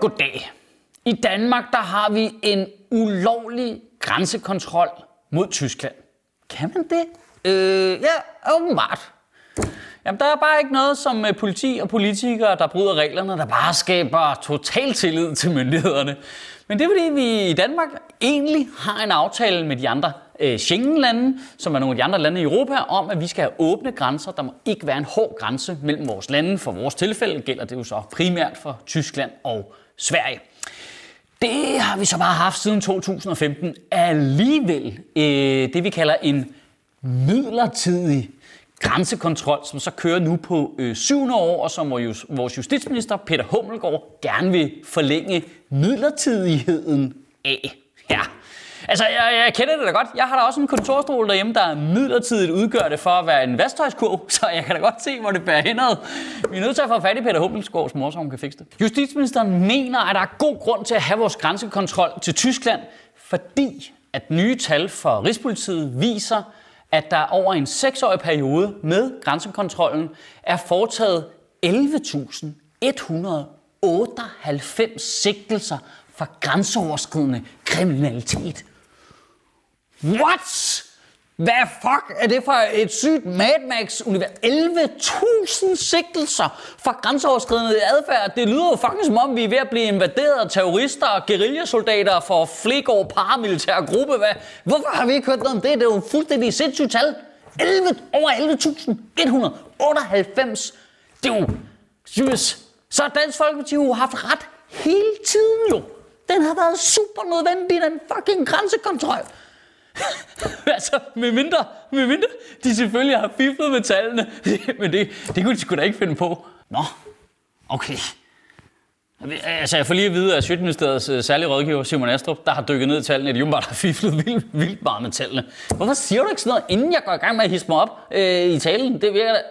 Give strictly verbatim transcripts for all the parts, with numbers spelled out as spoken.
Goddag. I Danmark der har vi en ulovlig grænsekontrol mod Tyskland. Kan man det? Øh, ja, åbenbart. Jamen, der er bare ikke noget som politi og politikere, der bryder reglerne, der bare skaber total tillid til myndighederne. Men det er fordi, vi i Danmark egentlig har en aftale med de andre øh, Schengen-lande, som er nogle af de andre lande i Europa, om at vi skal have åbne grænser. Der må ikke være en hård grænse mellem vores lande. For vores tilfælde gælder det jo så primært for Tyskland og Sverige. Det har vi så bare haft siden to tusind og femten. Alligevel øh, det, vi kalder en midlertidig grænsekontrol, som så kører nu på øh, syvende år, og som vores justitsminister Peter Hummelgaard gerne vil forlænge midlertidigheden af. Ja, altså jeg, jeg kender det da godt. Jeg har da også en kontorstol derhjemme, der midlertidigt udgør det for at være en vasktøjskurv, så jeg kan da godt se, hvor det bærer henad. Vi er nødt til at få fat i Peter Hummelgaards mor, så hun kan fikse det. Justitsministeren mener, at der er god grund til at have vores grænsekontrol til Tyskland, fordi at nye tal fra Rigspolitiet viser, at der over en seksårig periode med grænsekontrollen er foretaget elleve tusind et hundrede og otteoghalvfems sigtelser for grænseoverskridende kriminalitet. What? Hvad fuck er det for et sygt Mad Max-univers? elleve tusind sigtelser for grænseoverskridende adfærd. Det lyder jo faktisk som om, vi er ved at blive invaderet af terrorister og guerillasoldater for Flegård paramilitære gruppe. Hvad? Hvorfor har vi ikke hørt noget om det? Det er jo fuldstændig sindssygt tal. elleve over elleve tusind et hundrede og otteoghalvfems. Det er jo seriøst. Så Dansk Folkeparti har haft ret hele tiden jo. Den har været super nødvendig, den fucking grænsekontrol. altså, med mindre, med mindre, de selvfølgelig har fiflet med tallene, men det, det kunne de sgu da ikke finde på. Nå, okay. Altså, jeg får lige at vide, at Sjøtministeriets særlige rådgiver, Simon Astrup, der har dykket ned i tallene, at de umiddelbart har fiflet vildt, vildt meget med tallene. Hvorfor siger du ikke sådan noget, inden jeg går i gang med at hisse mig op øh, i talen? Det virker da...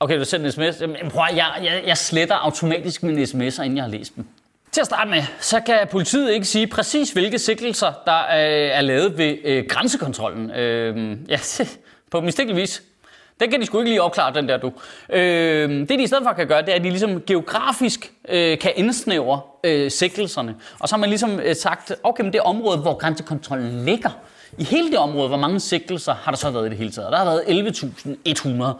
Okay, du sender en sms. Jamen, prøv at, jeg, jeg, jeg sletter automatisk mine sms'er, inden jeg har læst dem. Til at starte med, så kan politiet ikke sige præcis, hvilke sigtelser, der øh, er lavet ved øh, grænsekontrollen. Øh, ja, på mistænkelig vis. Den kan de sgu ikke lige opklare, den der du. Øh, det de i stedet for kan gøre, det er, at de ligesom geografisk øh, kan indsnævre øh, sigtelserne. Og så har man ligesom øh, sagt, okay, men det område, hvor grænsekontrollen ligger. I hele det område, hvor mange sigtelser har der så været i det hele taget? Der har været elleve tusind et hundrede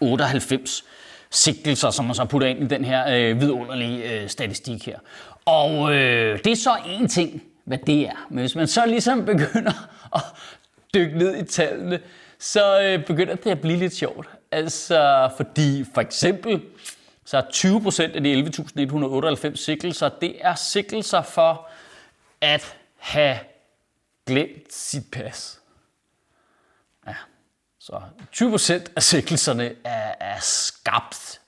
og otteoghalvfems sigtelser, som man så putter ind i den her øh, vidunderlige øh, statistik her. Og øh, det er så én ting, hvad det er. Men hvis man så ligesom begynder at dykke ned i tallene, så øh, begynder det at blive lidt sjovt. Altså fordi for eksempel, så er tyve procent af de elleve tusind et hundrede og otteoghalvfems sigtelser, det er sigtelser for at have glemt sit pas. Ja, så tyve procent af sigtelserne er, er skabt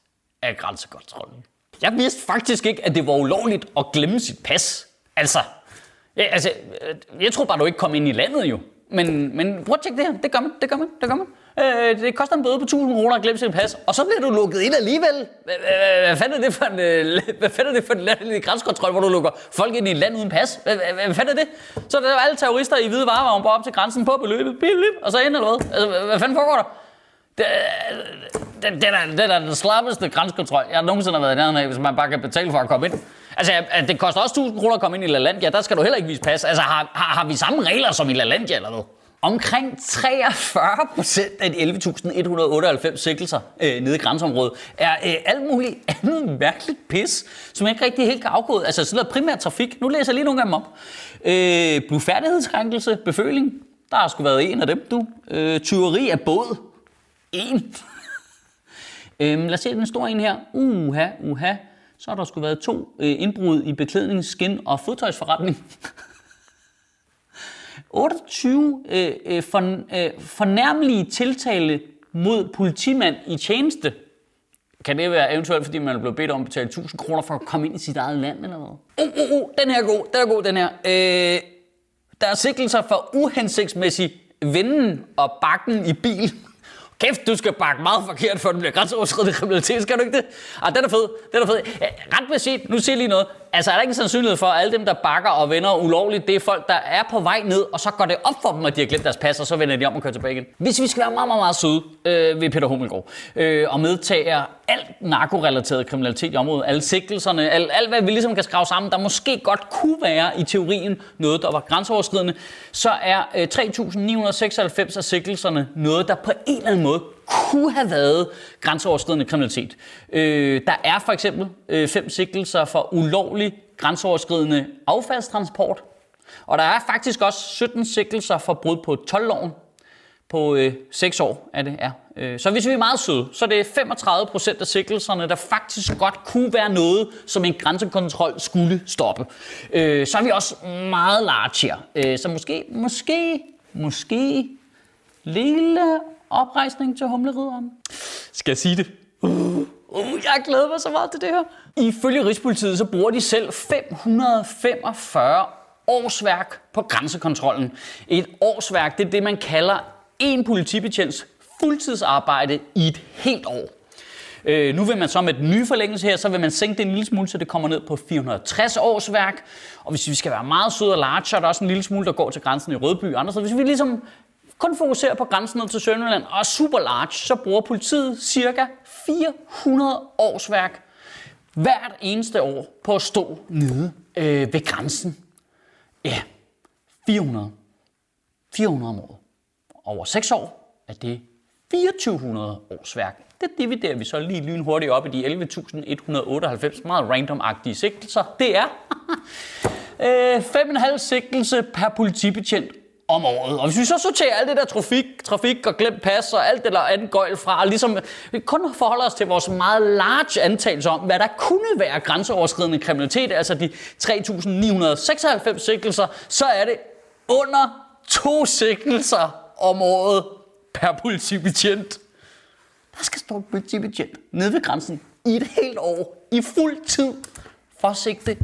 af grænsekontrollen. Jeg vidste faktisk ikke, at det var ulovligt at glemme sit pas. Altså, jeg, altså, jeg tror bare, du ikke kom ind i landet jo. Men, men prøv at tjekke det her. Det gør man, det gør man, det gør man. Øh, det koster en bøde på tusind kroner at glemme sit pas, og så bliver du lukket ind alligevel. Hvad fanden er det for en, hvad fanden er det for en landlig grænsekontrol, hvor du lukker folk ind i et land uden pas? Hvad fanden er det? Så der var alle terrorister i hvide varevogn bare op til grænsen på beløbet, og så ind eller hvad? Altså, hvad fanden foregår der? Det, det, det, er, det er den slappeste grænsekontrol, jeg nogensinde har været i nærheden af, hvis man bare kan betale for at komme ind. Altså, det koster også tusind kroner at komme ind i La Landia, der skal du heller ikke vise pas. Altså, har, har, har vi samme regler som i La Landia eller hvad? Omkring treogfyrre procent af de elleve tusind et hundrede og otteoghalvfems sigtelser øh, nede i grænseområdet er øh, alt muligt andet mærkeligt pis, som jeg ikke rigtig helt kan afgåde. Altså, sådan noget primært trafik. Nu læser jeg lige nogle af dem op. Øh, blufærdighedskrænkelse, beføling. Der har sgu været en af dem, du. Øh, tyveri af båd. En. øhm, lad os se den store en her. Uha, uha. Så har der sgu været to øh, indbrud i beklædning, skin og fodtøjsforretning. otteogtyve øh, øh, for, øh, fornærmelige tiltale mod politimand i tjeneste. Kan det være eventuelt, fordi man er blevet bedt om at betale tusind kroner for at komme ind i sit eget land eller noget? Oh, oh, oh, den her er god, den er god, den her. Øh, der er sigtelser for uhensigtsmæssig venden og bakken i bil. Kæft, du skal bakke meget forkert, før den bliver grænseoverskridende kriminalitet, skal du ikke det? Ah, den er fed, den er fed. Ja, ret beset, nu siger lige noget. Altså, er der ikke en sandsynlighed for, at alle dem, der bakker og vender ulovligt, det er folk, der er på vej ned, og så går det op for dem, at de har glemt deres pas, og så vender de om og kører tilbage igen. Hvis vi skal være meget, meget, meget søde øh, ved Peter Hummelgaard, øh, og medtager alt narkorelateret kriminalitet i området, alle sigtelserne, alt, alt hvad vi ligesom kan skrave sammen, der måske godt kunne være i teorien noget, der var grænseoverskridende, så er tre tusind ni hundrede seksoghalvfems af sigtelserne noget, der på en eller anden måde kunne have været grænseoverskridende kriminalitet. Øh, der er for eksempel øh, fem sigtelser for ulovlig grænseoverskridende affaldstransport, og der er faktisk også sytten sigtelser for brud på toldloven på øh, seks år er det, ja. Øh, så hvis vi er meget søde, så er det femogtredive procent af sigtelserne, der faktisk godt kunne være noget, som en grænsekontrol skulle stoppe. Øh, så er vi også meget large her. Øh, så måske, måske, måske lille oprejsning til humleridderen. Skal jeg sige det? Uh. Uh, jeg glæder mig så meget til det her. Ifølge Rigspolitiet, så bruger de selv fem hundrede femogfyrre årsværk på grænsekontrollen. Et årsværk, det er det, man kalder en politibetjents fuldtidsarbejde i et helt år. Øh, nu vil man så med den nye forlængelse her, så vil man sænke det en lille smule, så det kommer ned på fire hundrede og tres årsværk. Og hvis vi skal være meget søde og large, så er der også en lille smule, der går til grænsen i Rødby og andre steder. Hvis vi ligesom kun fokuserer på grænsen ned til Sønderjylland og super large, så bruger politiet cirka fire hundrede årsværk hvert eneste år på at stå nede øh, ved grænsen. Ja, fire hundrede. fire hundrede om året. Over seks år er det to tusind fire hundrede årsværk. Det dividerer vi så lige lynhurtigt op i de elleve tusind et hundrede og otteoghalvfems meget random-agtige sigtelser. Det er fem komma fem sigtelse per politibetjent om året. Og hvis vi så sorterer alt det der trafik, trafik og glemt pas og alt det der andet gøjl fra, og ligesom vi kun forholder os til vores meget large antagelse om, hvad der kunne være grænseoverskridende kriminalitet, altså de tre tusind ni hundrede seksoghalvfems sigtelser, så er det under to sigtelser om året per politibetjent. Der skal stå en politibetjent nede ved grænsen i et helt år, i fuld tid, for at sigte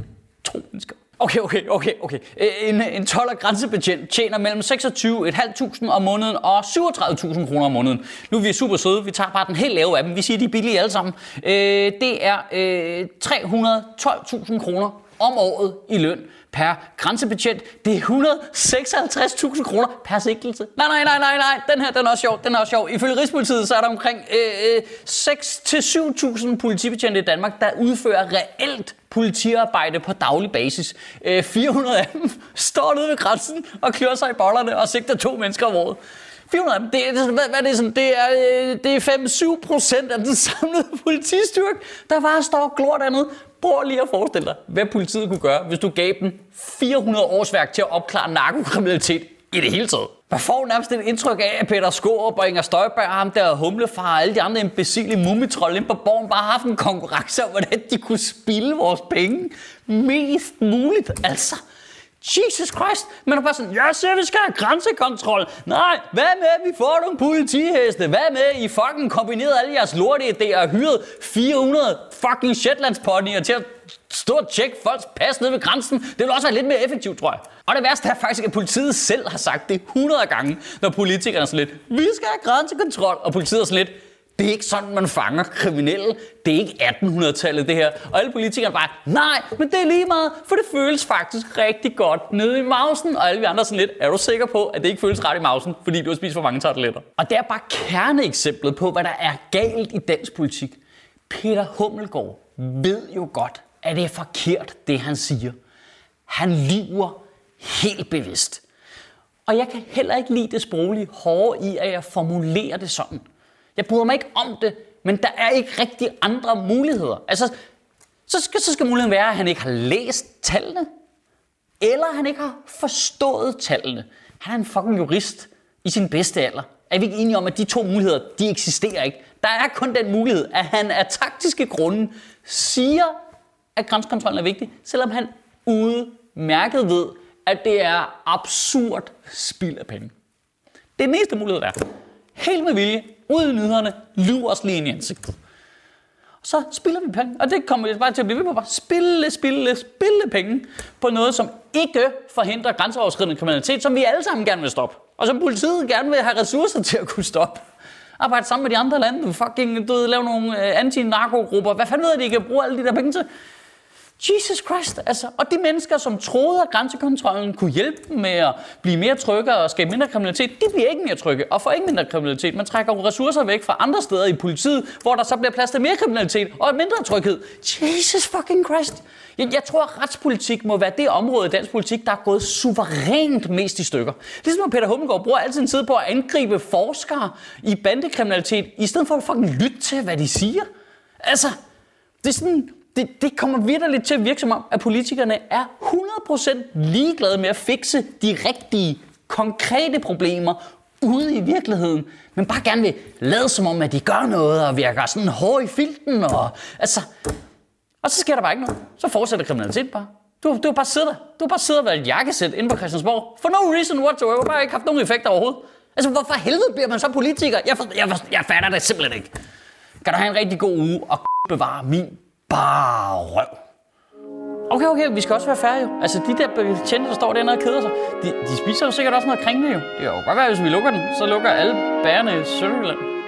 to mennesker. Okay, okay, okay, okay. En, en tolder grænsebetjent tjener mellem seksogtyve tusind fem hundrede om måneden og syvogtredive tusind kroner om måneden. Nu er vi super søde, vi tager bare den helt lave af dem, vi siger, de er billige alle sammen. Øh, det er øh, tre hundrede og tolv tusind kroner om året i løn per grænsebetjent. Det er et hundrede og seksoghalvtreds tusind kroner per sigtelse. Nej, nej, nej, nej, nej. Den her, den er også sjov. Den er også sjov. Ifølge Rigspolitiet, så er der omkring øh, seks til syv tusind politibetjente i Danmark, der udfører reelt politiarbejde på daglig basis. Øh, fire hundrede af dem står nede ved grænsen og klør sig i bollerne og sigter to mennesker om året. fire hundrede af dem, det er, hvad er det sådan? Det er, det er fem til syv procent af den samlede politistyrke, der bare står og glor dernede. Prøv lige at forestille dig, hvad politiet kunne gøre, hvis du gav dem fire hundrede årsværk til at opklare narkokriminalitet i det hele taget. Man får nærmest et indtryk af, at Peter Skårup og Inger Støjberg og ham der humlefar og alle de andre imbecile mumitrolde inde på borgen bare har haft en konkurrence om, hvordan de kunne spilde vores penge mest muligt. Altså, Jesus Christ, man er bare sådan, jeg siger, vi skal have grænsekontrol. Nej, hvad med, vi får nogle politiheste? Hvad med, I fucking kombinerede alle jeres lorte idéer og hyrede fire hundrede fucking shetlandsponyer til at stå og tjekke folks pas nede ved grænsen? Det vil også være lidt mere effektivt, tror jeg. Og det værste er faktisk, at politiet selv har sagt det hundrede gange, når politikerne er sådan lidt, vi skal have grænsekontrol, og politiet er sådan lidt, det er ikke sådan, man fanger kriminelle. Det er ikke attenhundredetallet, det her. Og alle politikerne bare, nej, men det er lige meget, for det føles faktisk rigtig godt nede i mausen. Og alle vi andre sådan lidt, er du sikker på, at det ikke føles ret i mausen, fordi du har spist for mange tarteletter? Og det er bare kerneeksemplet på, hvad der er galt i dansk politik. Peter Hummelgaard ved jo godt, at det er forkert, det han siger. Han lyver helt bevidst. Og jeg kan heller ikke lide det sproglige hårde i, at jeg formulerer det sådan. Jeg bryder mig ikke om det, men der er ikke rigtig andre muligheder. Altså, så skal, så skal muligheden være, at han ikke har læst tallene, eller han ikke har forstået tallene. Han er en fucking jurist i sin bedste alder. Er vi ikke enige om, at de to muligheder, de eksisterer ikke? Der er kun den mulighed, at han af taktiske grunde siger, at grænsekontrollen er vigtig, selvom han udmærket ved, at det er absurd spild af penge. Det er den eneste mulighed, der er. Helt med vilje. Ud i nyhederne, lyv os lige ind i ansigtet. Og så spilder vi penge, og det kommer vi bare til at blive ved på. Bare spille, spille, spille penge på noget, som ikke forhindrer grænseoverskridende kriminalitet, som vi alle sammen gerne vil stoppe. Og som politiet gerne vil have ressourcer til at kunne stoppe. Arbejde sammen med de andre lande, fucking, du ved, lave nogle anti-narko-grupper. Hvad fanden ved jeg, de kan bruge alle de der penge til? Jesus Christ, altså. Og de mennesker, som troede, at grænsekontrollen kunne hjælpe dem med at blive mere trygge og skabe mindre kriminalitet, de bliver ikke mere trygge og får ikke mindre kriminalitet. Man trækker jo ressourcer væk fra andre steder i politiet, hvor der så bliver plads til mere kriminalitet og mindre tryghed. Jesus fucking Christ. Jeg, jeg tror, at retspolitik må være det område i dansk politik, der er gået suverænt mest i stykker. Ligesom at Peter Hummelgaard bruger altid en tid på at angribe forskere i bandekriminalitet, i stedet for at fucking lytte til, hvad de siger. Altså, det er sådan... Det, det kommer vitterligt til at virke som om, at politikerne er hundrede procent ligeglade med at fikse de rigtige, konkrete problemer ude i virkeligheden, men bare gerne vil lade som om, at de gør noget og virker sådan hård i filten. Og, altså, og så sker der bare ikke noget. Så fortsætter kriminalitet bare. Du, du har bare siddet der. Du har bare siddet og været et jakkesæt inde på Christiansborg. For no reason whatsoever. Du har bare ikke haft nogen effekter overhovedet. Altså, hvorfor helvede bliver man så politiker? Jeg, for, jeg, for, jeg fatter det simpelthen ikke. Kan du have en rigtig god uge og bevare min bare røv. Okay, okay, vi skal også være færdige jo. Altså, de der betjente, der står dernede og keder sig, de, de spiser jo sikkert også noget kringle jo. Det kan jo godt være, hvis vi lukker den, så lukker alle bærerne i Sønderjylland.